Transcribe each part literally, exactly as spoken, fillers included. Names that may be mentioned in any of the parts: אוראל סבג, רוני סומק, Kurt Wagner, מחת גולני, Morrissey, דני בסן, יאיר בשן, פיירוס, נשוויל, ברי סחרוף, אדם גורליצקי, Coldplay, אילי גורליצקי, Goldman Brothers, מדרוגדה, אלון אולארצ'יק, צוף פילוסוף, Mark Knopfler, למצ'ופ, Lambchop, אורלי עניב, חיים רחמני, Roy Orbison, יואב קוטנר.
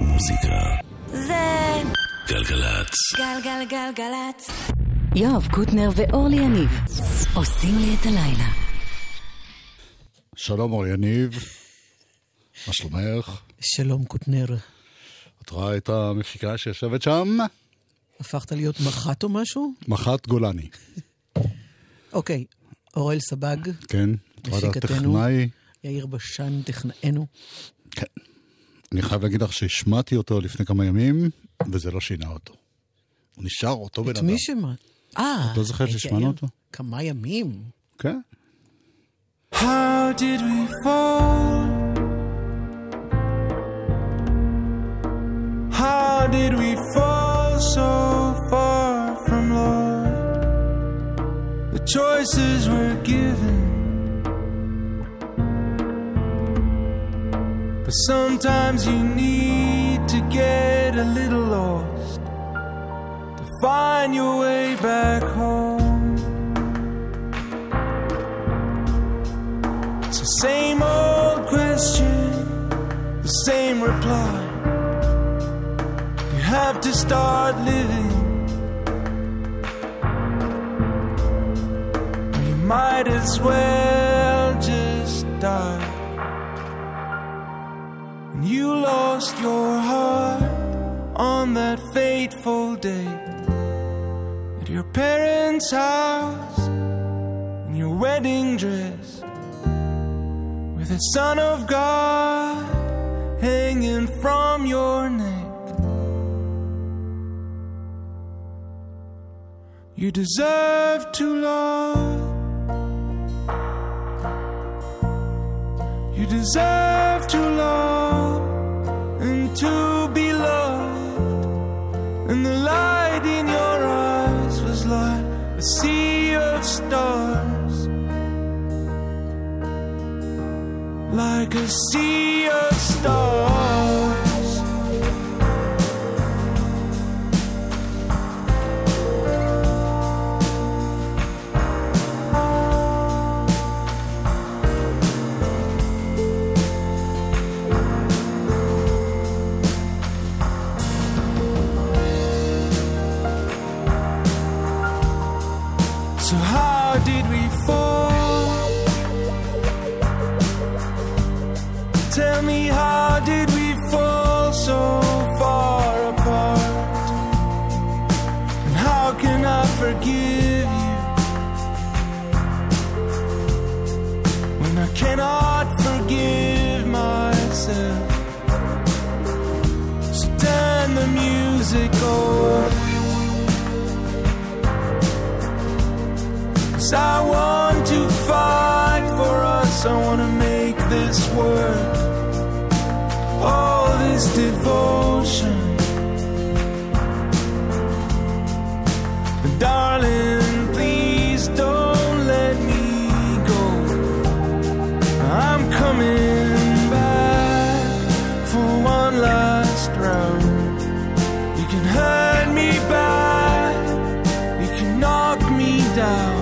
מוזיקה זה גלגלצ גלגלגלגלצ יואב קוטנר ואורלי עניב עושים לי את הלילה. שלום אורלי עניב, מה שלומך? שלום קוטנר. את רואה את המפיקה שישבת שם? הפכת להיות מחת או משהו? מחת גולני. אוקיי, אוראל סבג. כן, את רואה את הטכנאי. יאיר בשן, טכנאינו. כן. אני חייב להגיד לך שהשמעתי אותו לפני כמה ימים, וזה לא שינה אותו. הוא נשאר אותו בן אדם. את מי שמע? אה, את לא זוכרת ששמענו אותו? כמה ימים. כן. How did we fall? How did we fall so far from love? The choices were given, but sometimes you need to get a little lost to find your way back home. It's the same old question, the same reply. You have to start living, or you might as well just die. You lost your heart on that fateful day at your parents' house in your wedding dress with the Son of God hanging from your neck. You deserve to love. You deserve to love and to be loved, and the light in your eyes was like a sea of stars, like a sea of stars. I want to fight for us. I want to make this work. All this devotion, but darling, please don't let me go. I'm coming back for one last round. You can hurt me back, you can knock me down.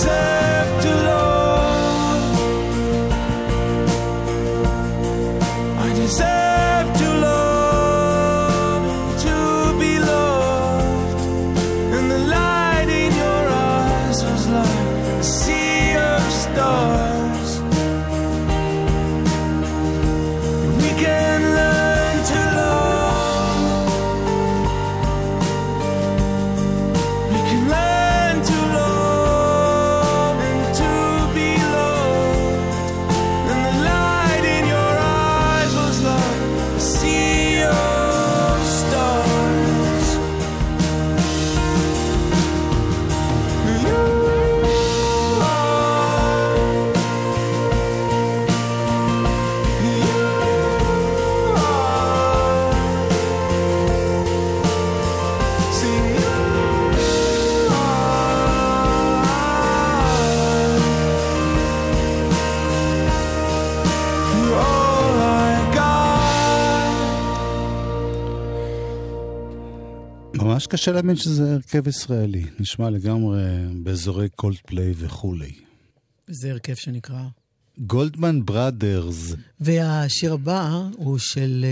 Deserve to love. I deserve to love, to be loved, and the light in your eyes was like a sea of stars. We can learn to love. We can learn to love. ממש קשה להאמין שזה הרכב ישראלי. נשמע לגמרי באזורי קולדפליי וכולי. זה הרכב שנקרא? גולדמן בראדרס. והשיר הבא הוא של,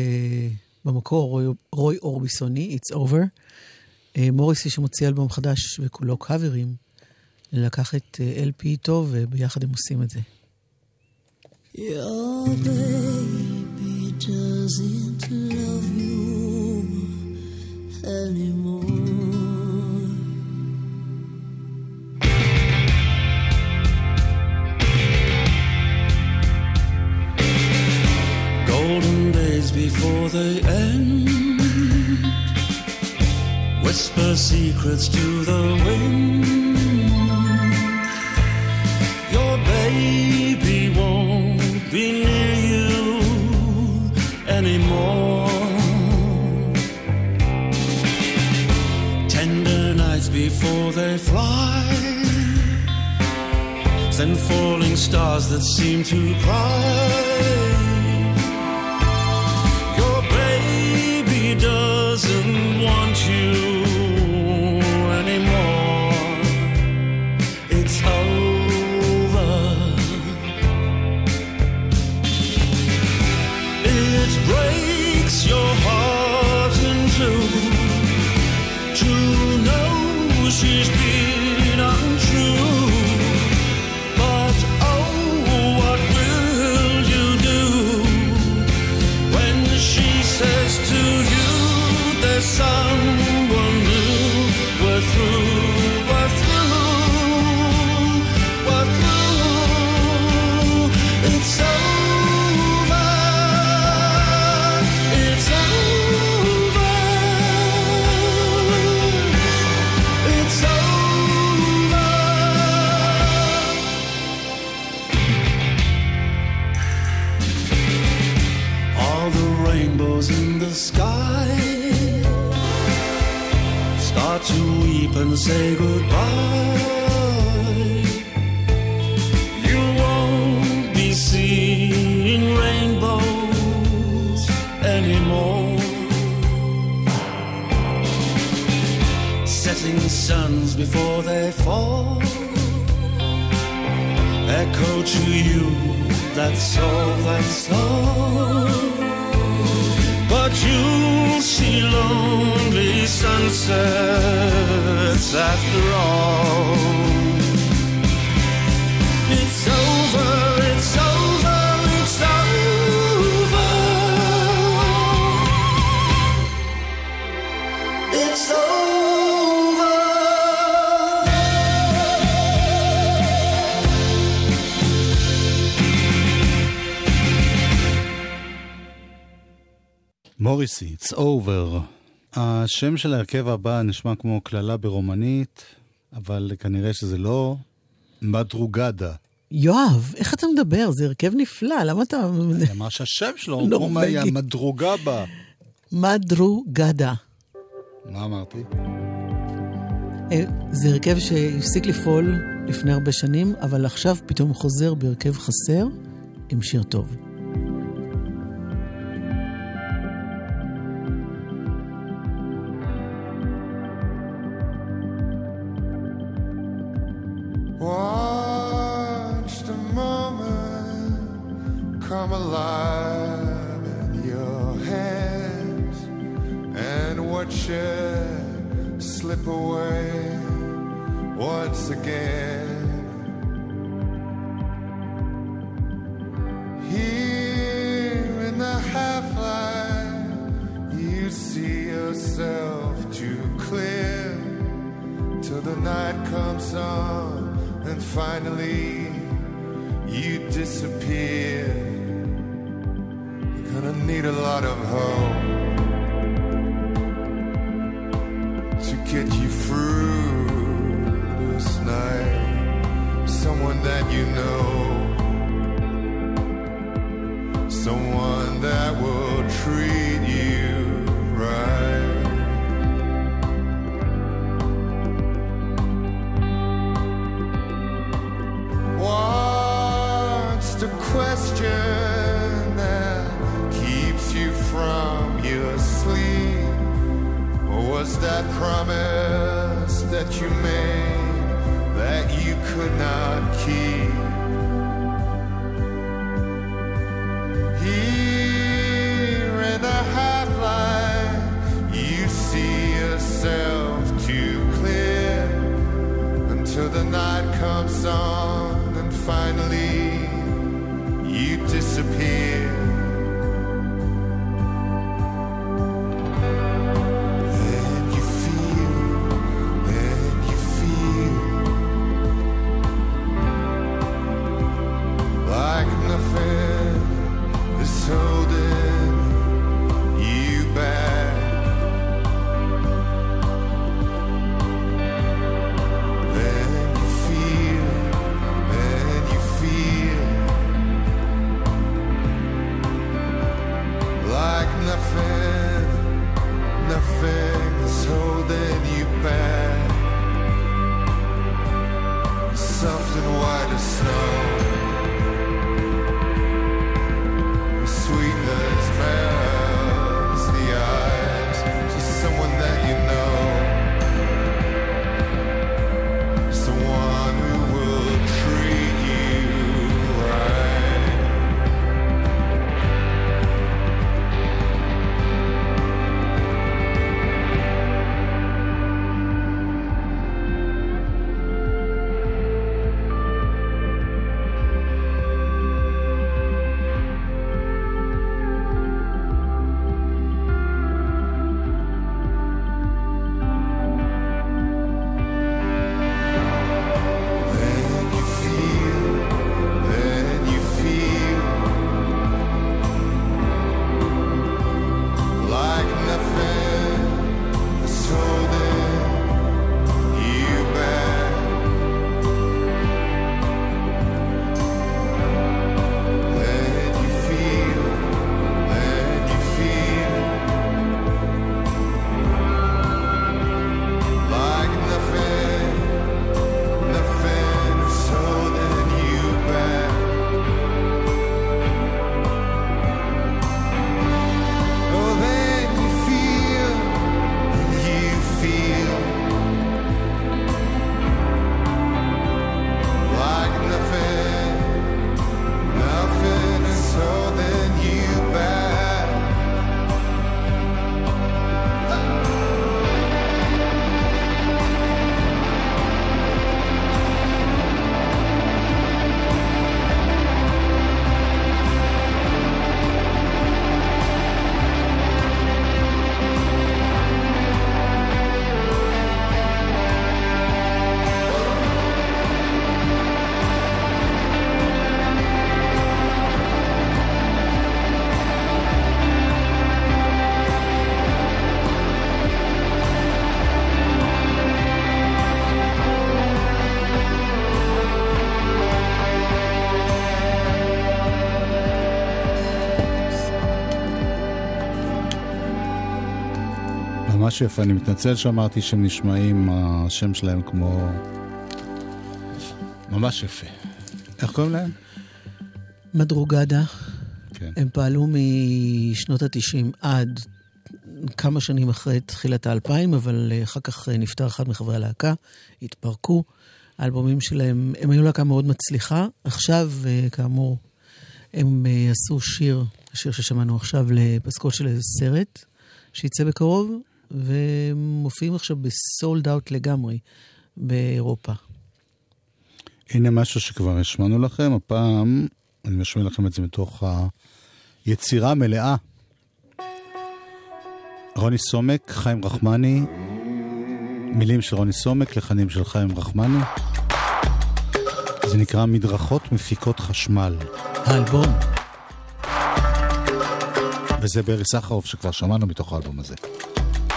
במקור, רוי אורביסוני, It's Over. מוריסי שמוציא אלבום חדש וכולו קאברים, לקח את אל פי איתו וביחד הם עושים את זה. Your baby doesn't love you anymore. Golden days before they end, whisper secrets to the wind. Your baby won't be near you anymore. Tender nights before they fly, send falling stars that seem to cry. Your baby doesn't want you. And say goodbye. You won't be seeing rainbows anymore. Setting suns before they fall, echo to you, that's all, that's all. But you'll see lonely sunsets after all. It's over, it's over. מוריסי, It's Over. השם של הרכב הבא נשמע כמו כללה ברומנית, אבל כנראה שזה לא. מדרוגדה. יואב, איך אתה מדבר? זה הרכב נפלא, למה אתה... אני אמר שהשם שלו הוא מהיה מדרוגבה. מדרוגדה. מה אמרתי? זה הרכב שהפסיק לפעול לפני הרבה שנים, אבל עכשיו פתאום חוזר בהרכב חסר עם שיר טוב. was that promise that you made that you could not keep. Here in the half-light, you see yourself too clear until the night comes on and finally you disappear. ממש יפה, אני מתנצל שאמרתי שהם נשמעים, השם שלהם כמו... ממש יפה. איך קוראים להם? מדרוגדה. כן. הם פעלו משנות התשעים עד כמה שנים אחרי תחילת האלפיים, אבל אחר כך נפטר אחד מחברי הלהקה, התפרקו. האלבומים שלהם, הם היו להקה מאוד מצליחה. עכשיו, כאמור, הם עשו שיר, השיר ששמענו עכשיו, לפסקות של סרט, שיצא בקרוב. ומופיעים עכשיו בסולד אאוט לגמרי באירופה. הנה משהו שכבר השמענו לכם, הפעם אני משמיע לכם את זה מתוך היצירה מלאה. רוני סומק, חיים רחמני, מילים של רוני סומק, לחנים של חיים רחמני. זה נקרא מדרכות מפיקות חשמל. האלבום. וזה ברי סחרוף שכבר שמענו מתוך האלבום הזה.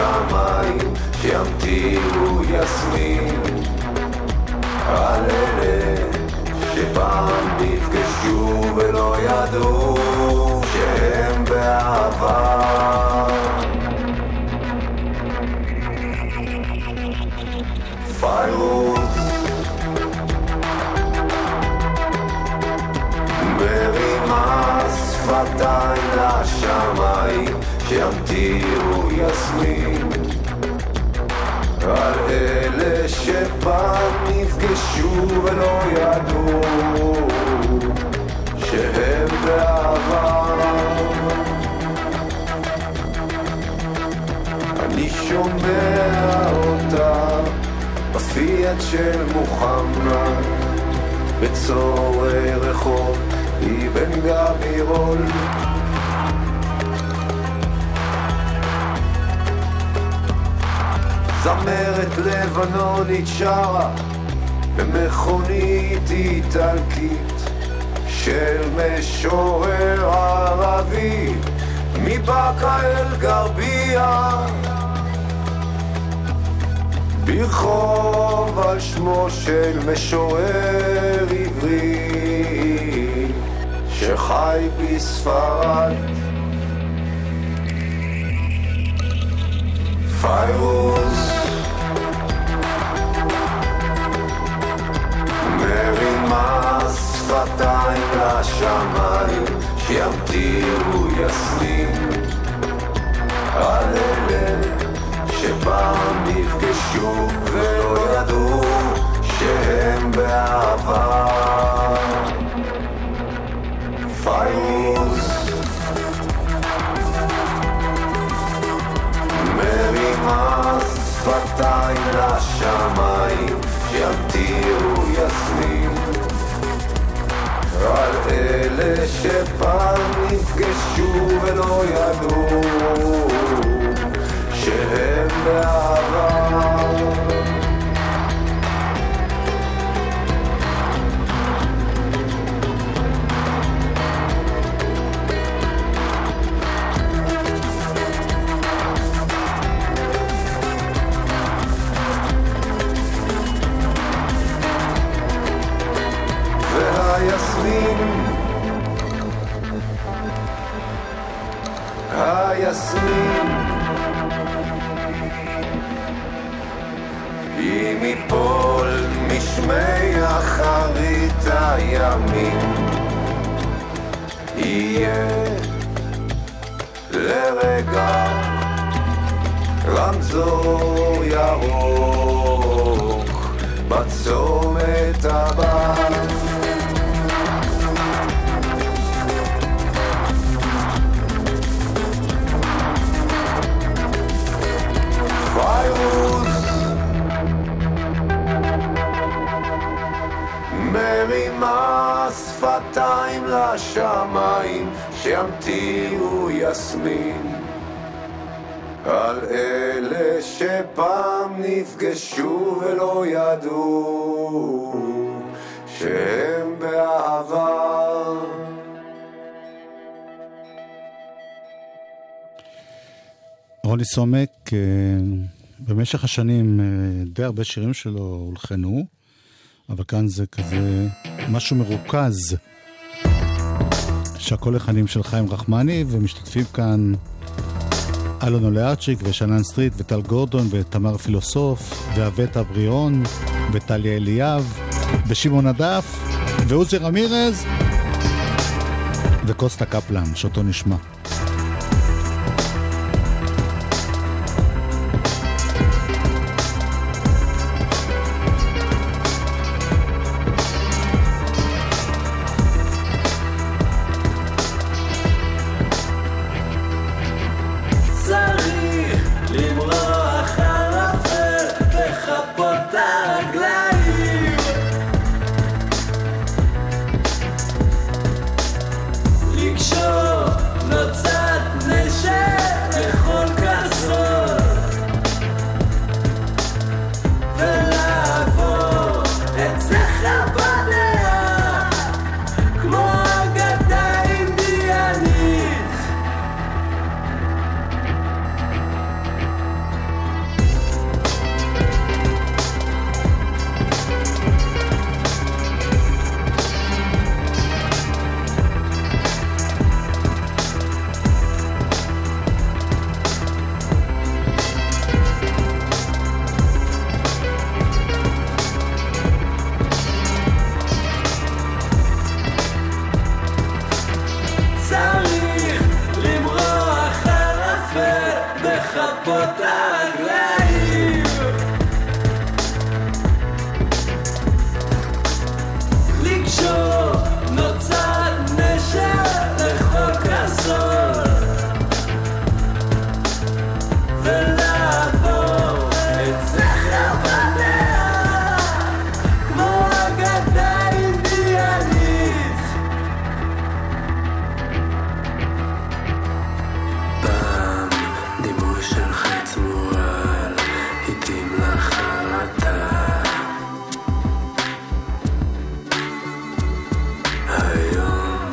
בשמיים שימתירו יסמים על אלה שפעם נפגשו ולא ידעו שהם באהבה פיירוס מרימה שפתיים לשמיים שימתירו יסמים על אלה שפעם נפגשו ולא ידעו שהם בעבר אני שומע אותה בפיאט של מוחמד בצורי רחוב אבן גבירול זמרת לבנונית שרה במכונית איטלקית של משורר ערבי מבקה אל גרבייה ברחוב על שמו של משורר עברי שחי בספרד פיירוס מרימה שפתיים לשמיים שימתירו יסמים על אלה שפעם נפגשו ולא ידעו שהם באהבה פיירוס מרימה שפתיים לשמיים שימתירו יסמים על אלה שפעם נפגשו ולא ידעו שהם באהבה והיסמים היסמים אם ייפול משמי אחרית הימים יהיה לרגע רמזור ירוק בצומת הבא פיירוס מרימה שפתיים לשמיים שימתירו יסמין על אלה שפעם נפגשו ולא ידעו שהם באהבה אוראל סבג במשך השנים די הרבה שירים שלו הולחנו, אבל כאן זה כזה משהו מרוכז שהכל לחנים של חיים רחמני, ומשתתפים כאן אלון אולארצ'יק ושנן סטריט וטל גורדון ותמר פילוסוף ואבטה בריאון וטליה אליאב ושמעון הדף ועוזי רמירז וקוסטה קפלן שאותו נשמע תחת פה את הרגליים לקשור נוצר נשע לחוק הסול ולעבור את זכר בניה כמו אגדה אינדיאנית פעם דימוי של חץ מורל התאים לך אתה היום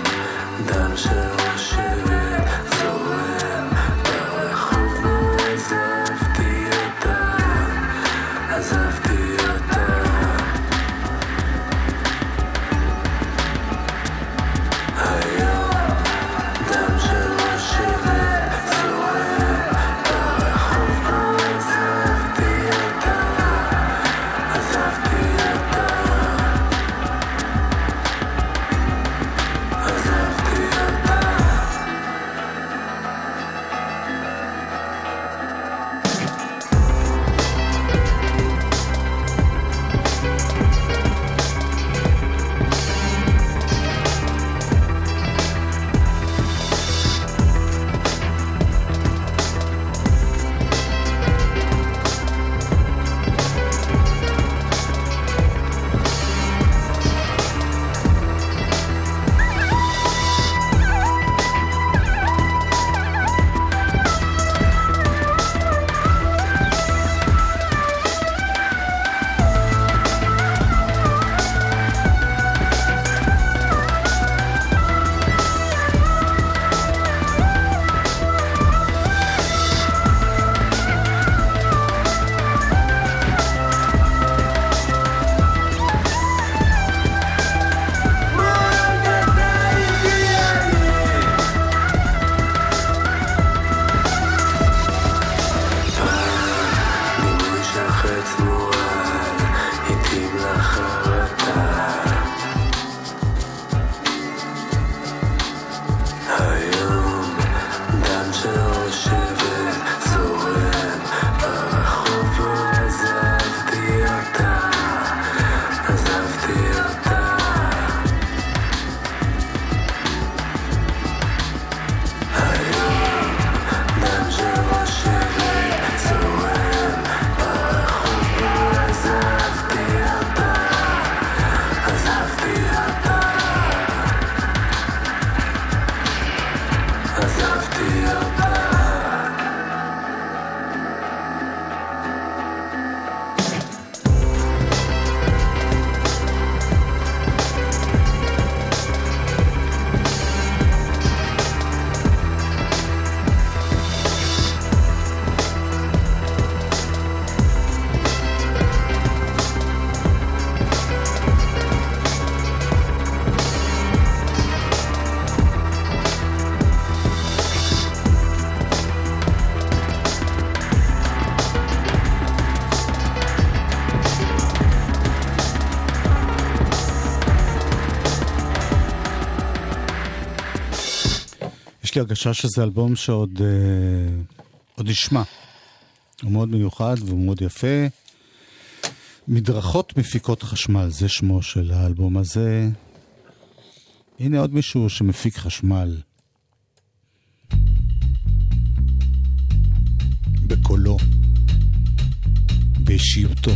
דם של רשבת זורן ברחוב לא עזבתי אותה עזבתי אותה היום דם של רשבת זורן ברחוב לא עזבתי אותה עזבתי אותה עזבתי אותה דימוי של חץ מורל התאים לך הרתה היום דם של רשבת זורם ברחוב לא עזבתי אותה עזבתי אותה היום דם של רשבת זורם ברחוב לא עזבתי אותה עזבתי אותה עזבתי אותה יש לי הרגשה שזה אלבום שעוד אה, עוד נשמע. הוא מאוד מיוחד והוא מאוד יפה. מדרכות מפיקות חשמל, זה שמו של האלבום הזה. הנה עוד מישהו שמפיק חשמל. בקולו. באישיותו.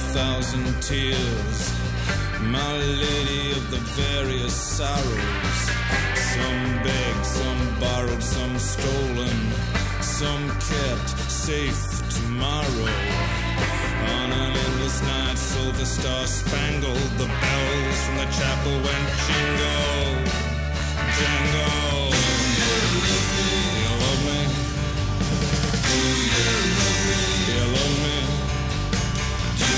a thousand tears, my lady of the various sorrows. Some begged, some borrowed, some stolen, some kept safe tomorrow. On an endless night, so the stars spangled, the bells from the chapel went jingle, jingle. You love me, you love me, you love me, you love me, do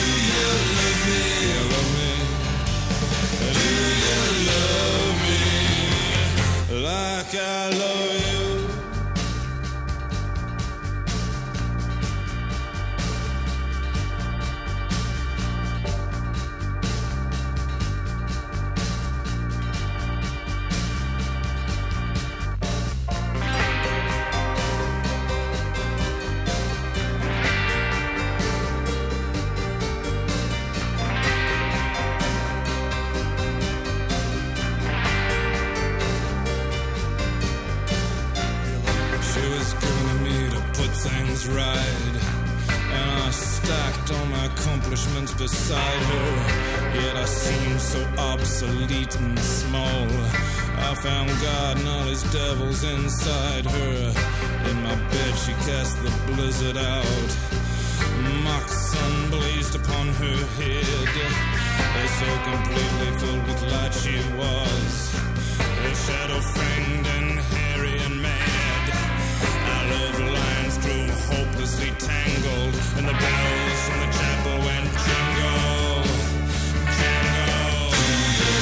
you love me like I love you? Ride, and I stacked all my accomplishments beside her, yet I seemed so obsolete and small. I found God and all his devils inside her. In my bed she cast the blizzard out, mock sun blazed upon her head, as so completely filled with light she was, her shadow fanged and hairy and mad. Our love lines grew hopelessly tangled, and the bells from the chapel went jingle, jingle. You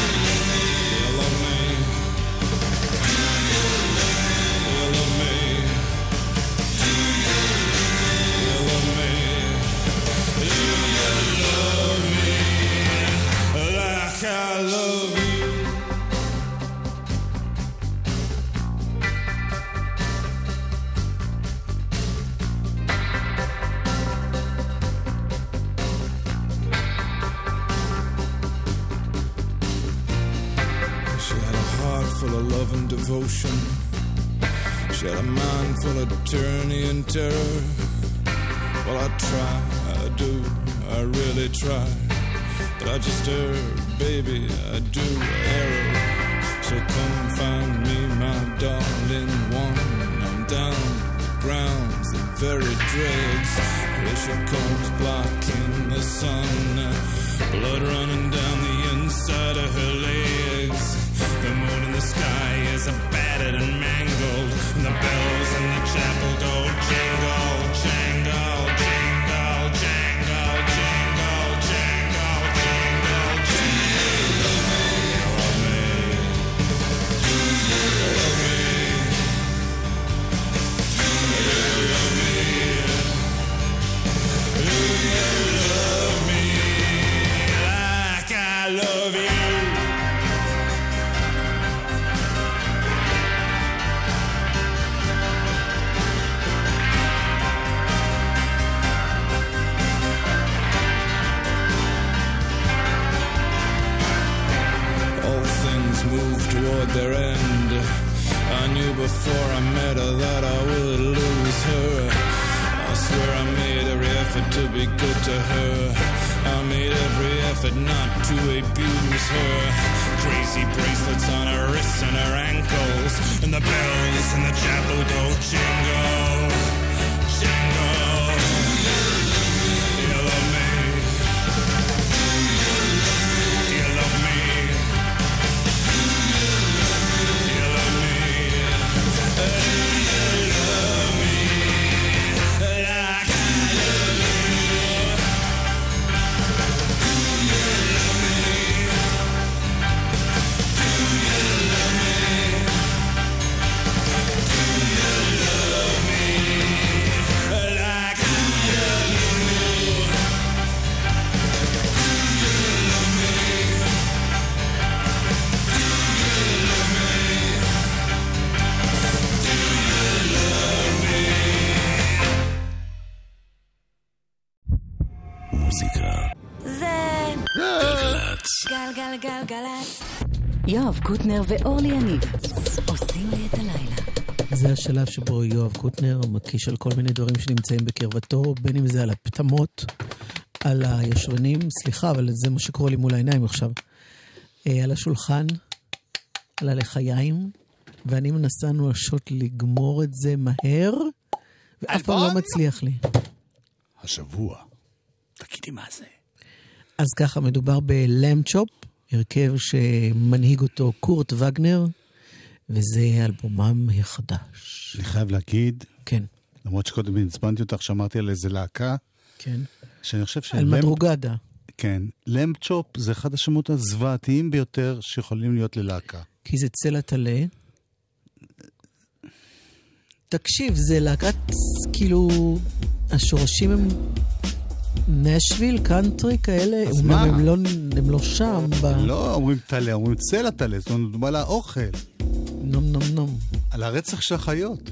love me, you love me, you love me, you love me like I love you. Love and devotion. She had a mind full of tyranny and terror. Well, I try, I do, I really try, but I just err, baby, I do err. So come find me, my darling one. I'm down, grounds the very dregs. Here she comes, blocking the sun, blood running down the inside of her legs. The moon in the sky is battered and mangled, and the bells in the chapel go jingle, jingle, jingle, jingle, jingle, jingle, jingle, jingle. You love me, you love me, you love me, you love me like I love you. Moved toward their end. I knew before I met her that I would lose her. I swear I made every effort to be good to her. I made every effort not to abuse her. Crazy bracelets on her wrists and her ankles, and the bells in the chapel go jingle, jingle. You love me, you love me, you love me like I love you. Do you love me? Do you love me? Do you love me like I love you? Do you love me? Do you love me? מוזיקה זה גלגלץ גלגלגלגלץ. יואב קוטנר ואורלי עניב עושים לי את הלילה. זה השלב שבו יואב קוטנר מקיש על כל מיני דברים שנמצאים בקרבתו, בין אם זה על הפטמות, על הישרנים, סליחה, אבל זה מה שקורה לי מול העיניים עכשיו, על השולחן, על הלחיים, ואני מנסה נואשות לגמור את זה מהר, ואף פעם לא מצליח לי. השבוע, תגידי מה זה. אז ככה, מדובר בלמצ'ופ, הרכב שמנהיג אותו קורט וגנר, וזה אלבומם החדש. אני חייב להגיד, כן. למרות שקודם הצבנתי אותך, שאמרתי על איזה להקה, כן. שאני חושב של... על למפ... מדרוגדה. כן. למצ'ופ זה אחד השמות הזוועתיים ביותר שיכולים להיות ללהקה. כי זה צלת עלה. תקשיב, זה להקת, כאילו, השורשים הם נשוויל, קאנטרי כאלה. אז מה? הם לא, הם לא שם. ב... לא אומרים תלה, אומרים צלת עלה. זאת אומרת, דומה לאוכל. נום נום נום. על הרצח של החיות.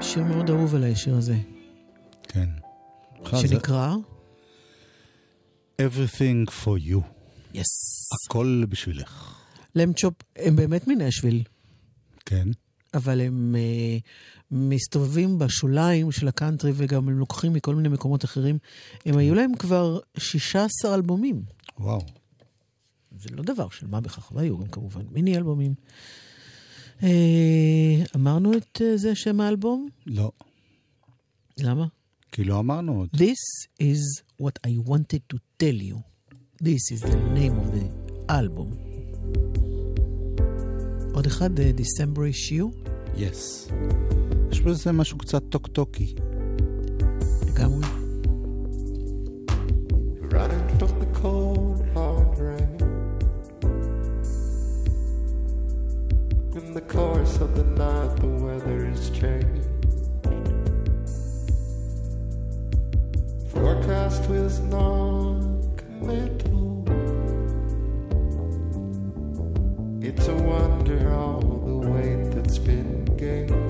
שיר מאוד אהוב על הישיר הזה. כן. שנקרא? Everything for you. Yes. הכל בשבילך. למצ'ופ, הם באמת מנשוויל. כן. אבל הם uh, מסתובבים בשוליים של הקאנטרי, וגם הם לוקחים מכל מיני מקומות אחרים. הם היו להם כבר שישה עשר אלבומים. וואו. זה לא דבר של מה בכך, והיו גם כמובן מיני אלבומים. אמרנו את זה שם האלבום? לא. למה? כי לא אמרנו עוד. This is what I wanted to tell you. This is the name of the album. עוד אחד, the December issue? Yes. יש בזה משהו קצת טוק-טוקי. לגמרי. Running from the cold hard rain In the course of the night the weather is changed Forecast was non-committal It's a wonder all the weight that's been gained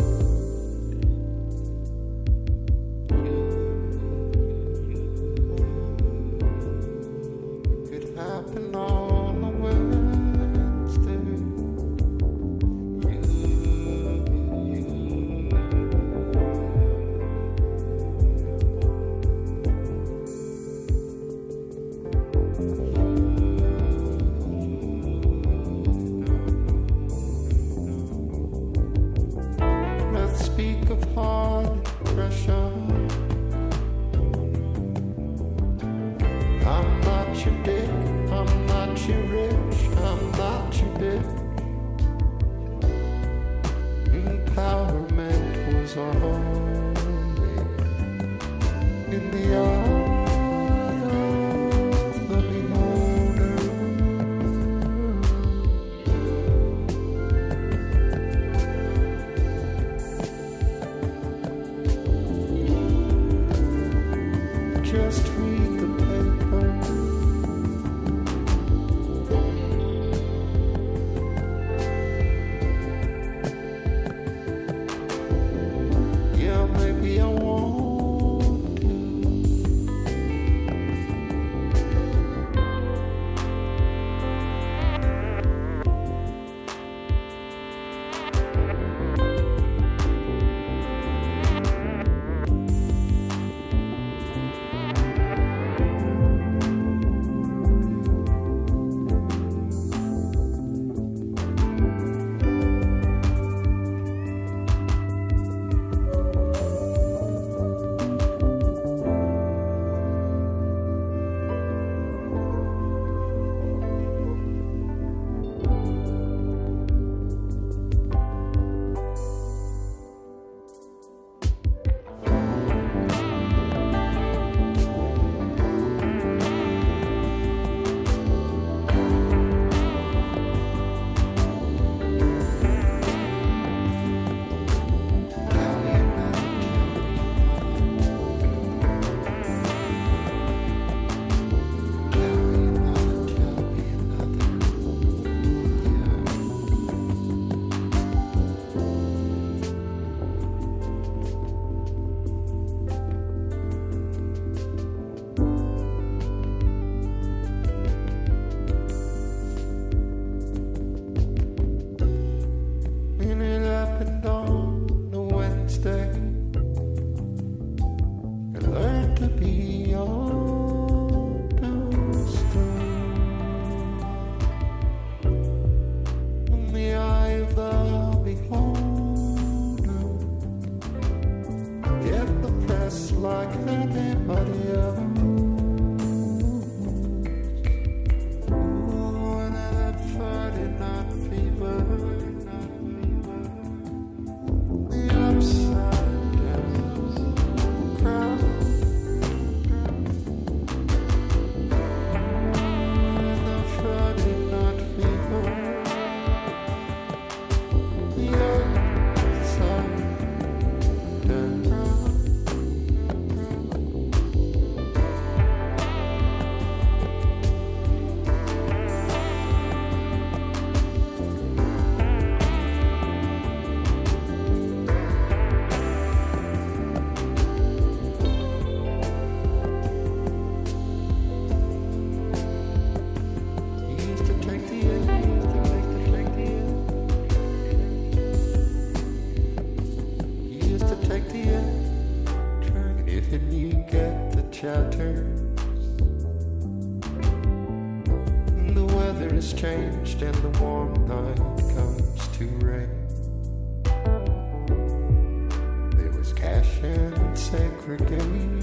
segregation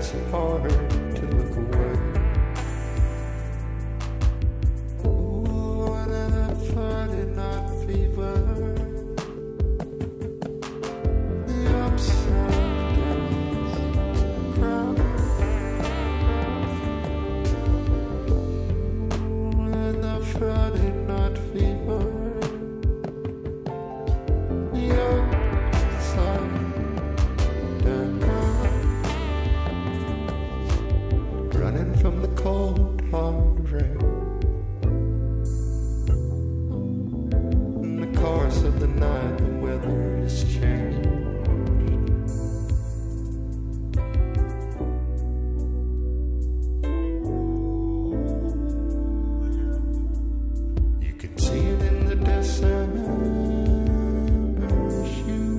it's harder to look away. Oh, and then I Friday night fever, the ups and downs, crowd. Oh, and that Friday night fever. Cold hard rain in the course of the night, the weather is changing. You can see it in the December shoe.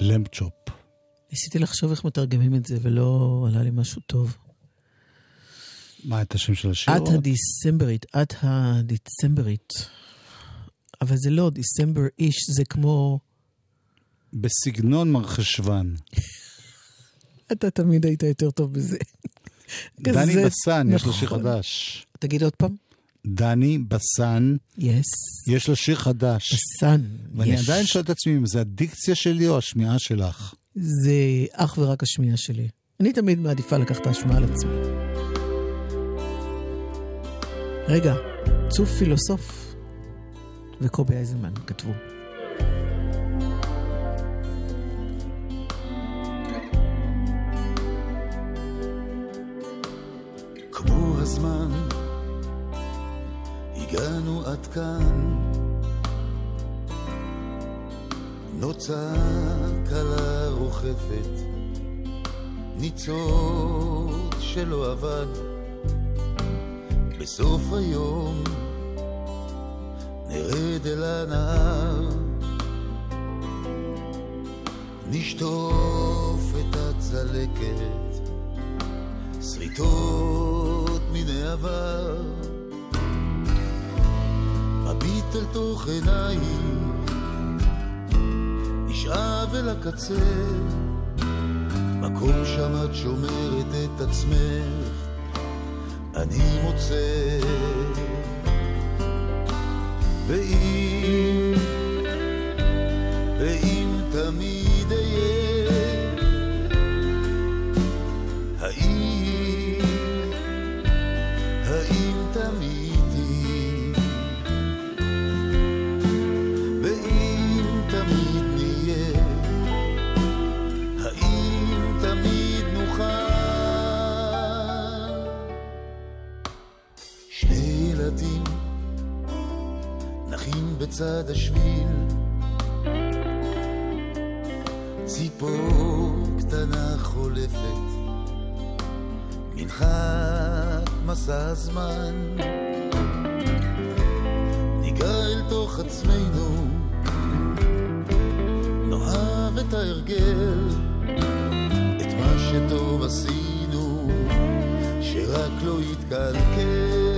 למפצ'ופ. ניסיתי לחשוב איך מתרגמים את זה, ולא עלה לי משהו טוב. מה, את השם של השיר? את הדיסמברית, את הדיסמברית. אבל זה לא דיסמבר איש, זה כמו... בסגנון מרחשוון. אתה תמיד היית יותר טוב בזה. דני בסן, יש לו שיר חדש. תגיד עוד פעם. דני בסן, yes. יש לו שיר חדש. בסן, ואני yes. עדיין שואל את עצמי, זה הדיקציה שלי או השמיעה שלך? זה אך ורק השמיעה שלי. אני תמיד מעדיפה לקחת את השמיעה על עצמי. רגע, צוף פילוסוף וקובי אייזנמן כתבו. כמו הזמן הגענו עד כאן, נוצה קלה רוחפת, ניצוד שלא עבד. בסוף היום נרד אל הנהר, נשטוף את הצלקת, שריטות מן העבר. מביט אל תוך עיניים, נשאב אל הקצה, מקום שם את שומרת את עצמך, אני מוצא. ואם, ואם תמיד אהיה, האם, האם תמיד בצד השביל, ציפור קטנה חולפת, מנחת מסע הזמן. ניגע אל תוך עצמנו, נאהב את ההרגל, את מה שטוב עשינו, שרק לא יתקלקל.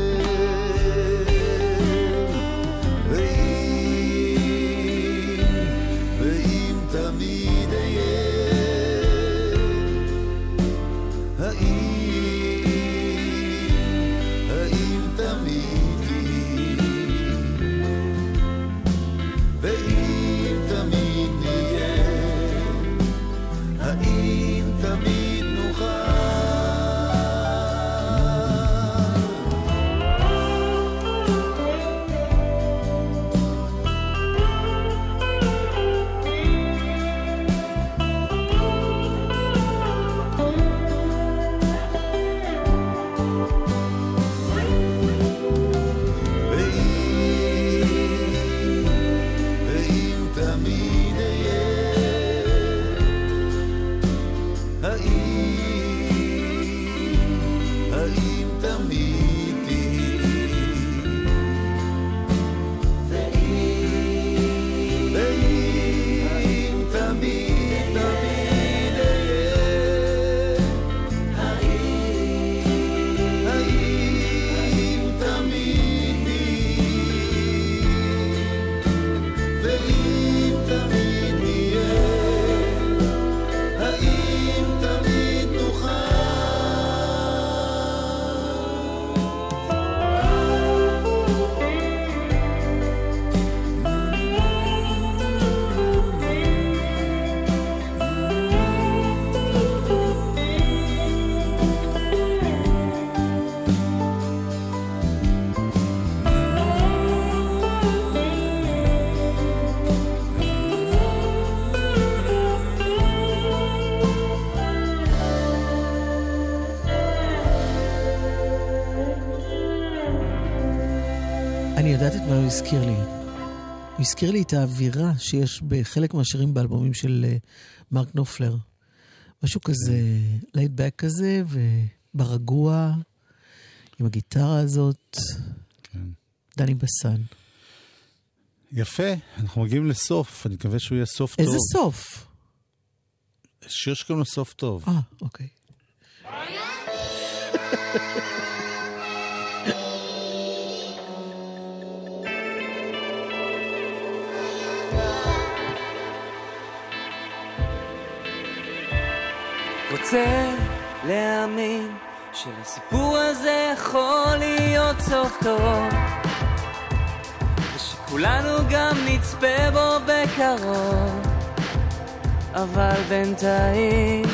אני יודעת את מה הוא הזכיר לי. הוא הזכיר לי את האווירה שיש בחלק מהשירים באלבומים של מרק נופלר. משהו כזה, לייטבק כזה, וברגוע, עם הגיטרה הזאת. כן. דני בסן. יפה, אנחנו מגיעים לסוף, אני מקווה שהוא יהיה סוף טוב. איזה סוף? שיש גם לסוף טוב. אה, אוקיי. רוצה להאמין שלסיפור הזה יכול להיות סוף טוב, ושכולנו גם נצפה בו בקרוב, אבל בינתיים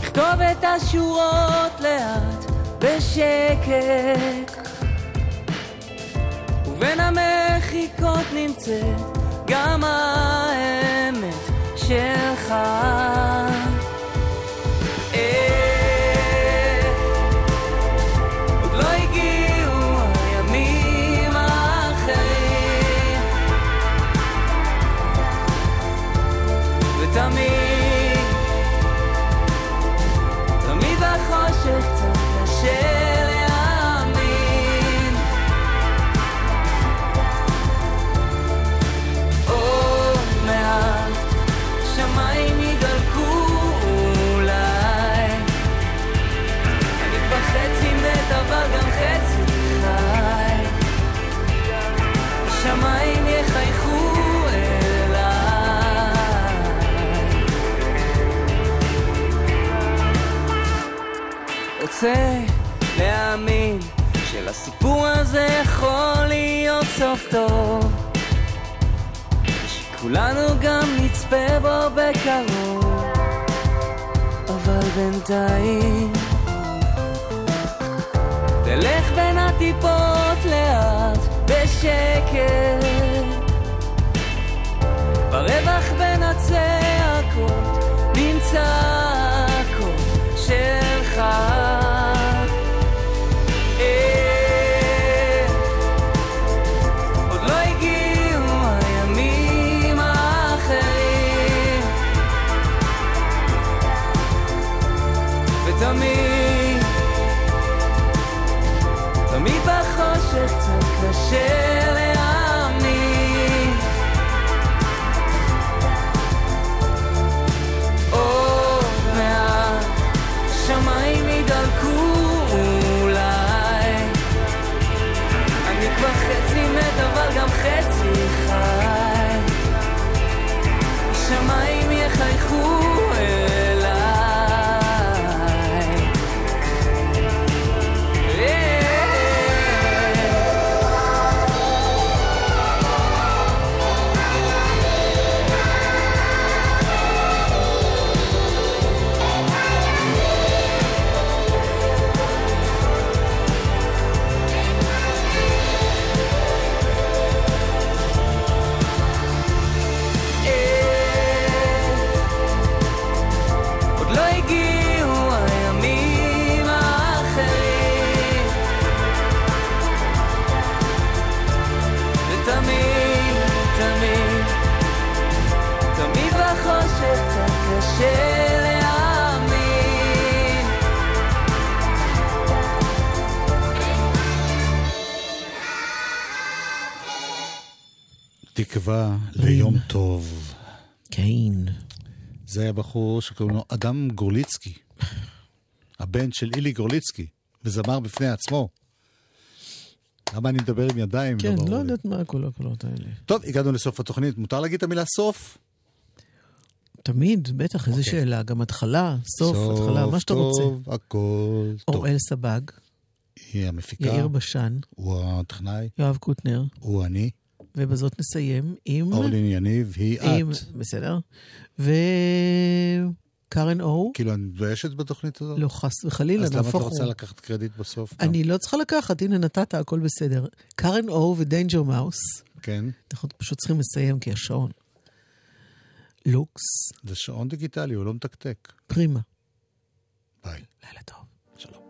נכתוב את השורות לאט בשקט, ובין המחיקות נמצאת גם האמת שלך. עוד לא הגיעו הימים האחרים, ותמיד תמיד בחושך קצת קשה להאמין. עוד מעט שמיים ידלקו אולי, אני כבר חצי מת אבל גם חצי חי, שמיים יחייכו אליי. רוצה להאמין שלסיפור הזה יכול להיות סוף טוב, כולנו גם נצפה בו בקרוב, אבל בינתיים תלך בין הטיפות לאט בשקט, ברווח בין הצעקות נמצא הכל שלך. תמיד, תמיד בחושך קצת קשה להאמין. עוד מעט שמיים ידלקו אולי, אני כבר חצי מת אבל גם חצי חי, שמיים יחייכו אליי. תקווה ליום טוב. כן. זה היה בחור שקוראים לו אדם גורליצקי, הבן של אילי גורליצקי, וזמר בפני עצמו. למה אני מדבר עם ידיים? כן, לא יודעת מה הכל הקולות האלה. טוב, הגענו לסוף התוכנית. מותר להגיד את המילה סוף? תמיד, בטח, איזו שאלה. גם התחלה, סוף, התחלה, מה שאתה רוצה. סוף, טוב, הכל טוב. אוראל סבג. היא המפיקה. יאיר בשן. הוא הטכנאי. יואב קוטנר. הוא אני. ובזאת נסיים עם... אורלי עניב, היא את. בסדר. וקרן אור. כאילו, אני דואשת בתוכנית הזאת? לא, חס וחלילה, נהפוך. אז למה אתה רוצה לקחת קרדיט בסוף? אני לא צריכה לקחת, הנה נתת, הכל בסדר. קרן אור ודיינג'ר מאוס. כן. אנחנו פשוט צריכים לסיים, כי השעון. לוקס. זה שעון דיגיטלי, הוא לא מתקתק. פרימה. ביי. לילה טוב. שלום.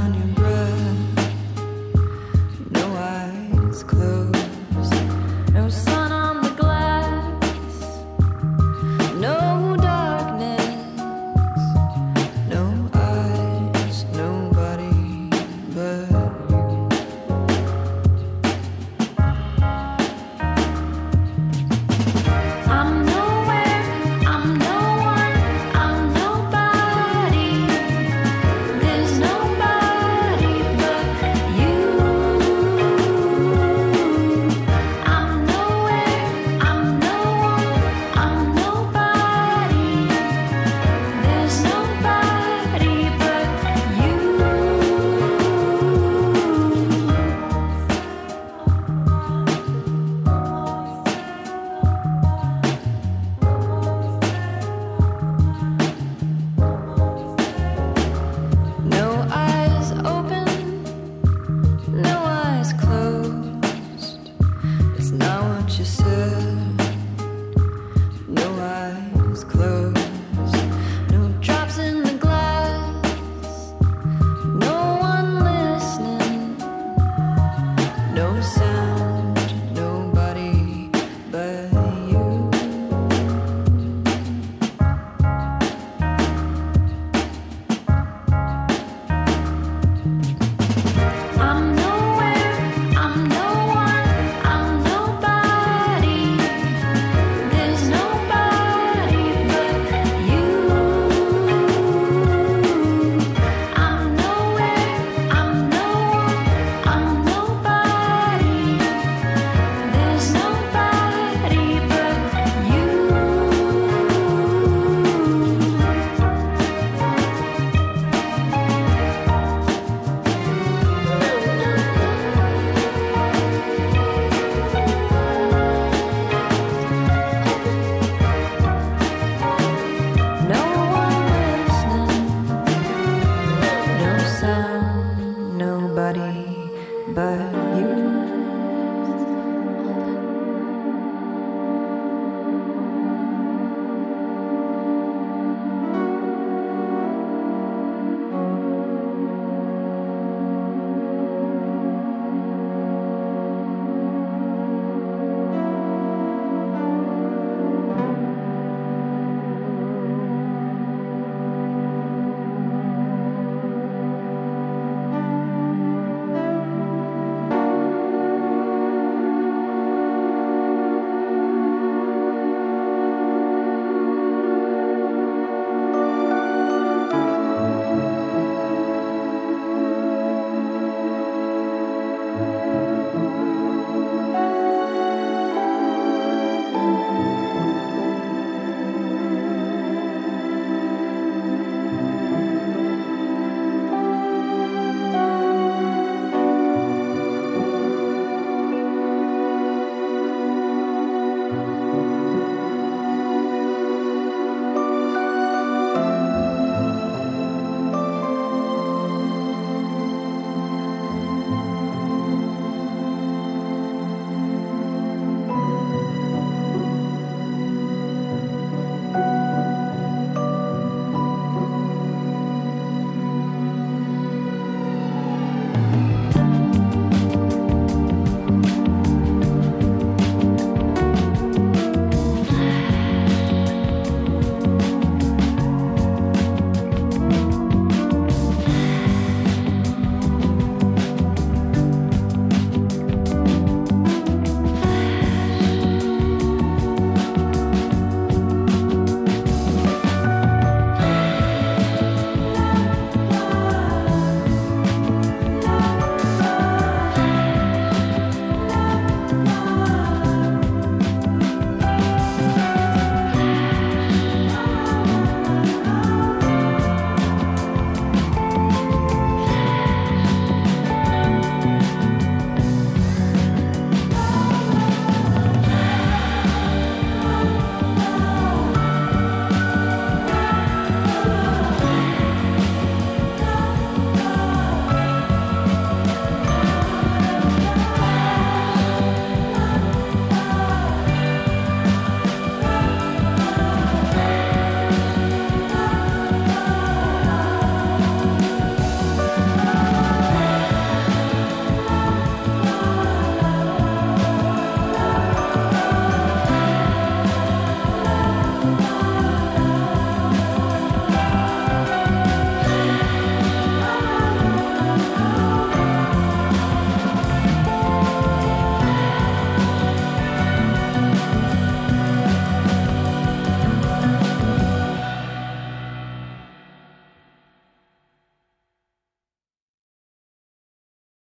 on your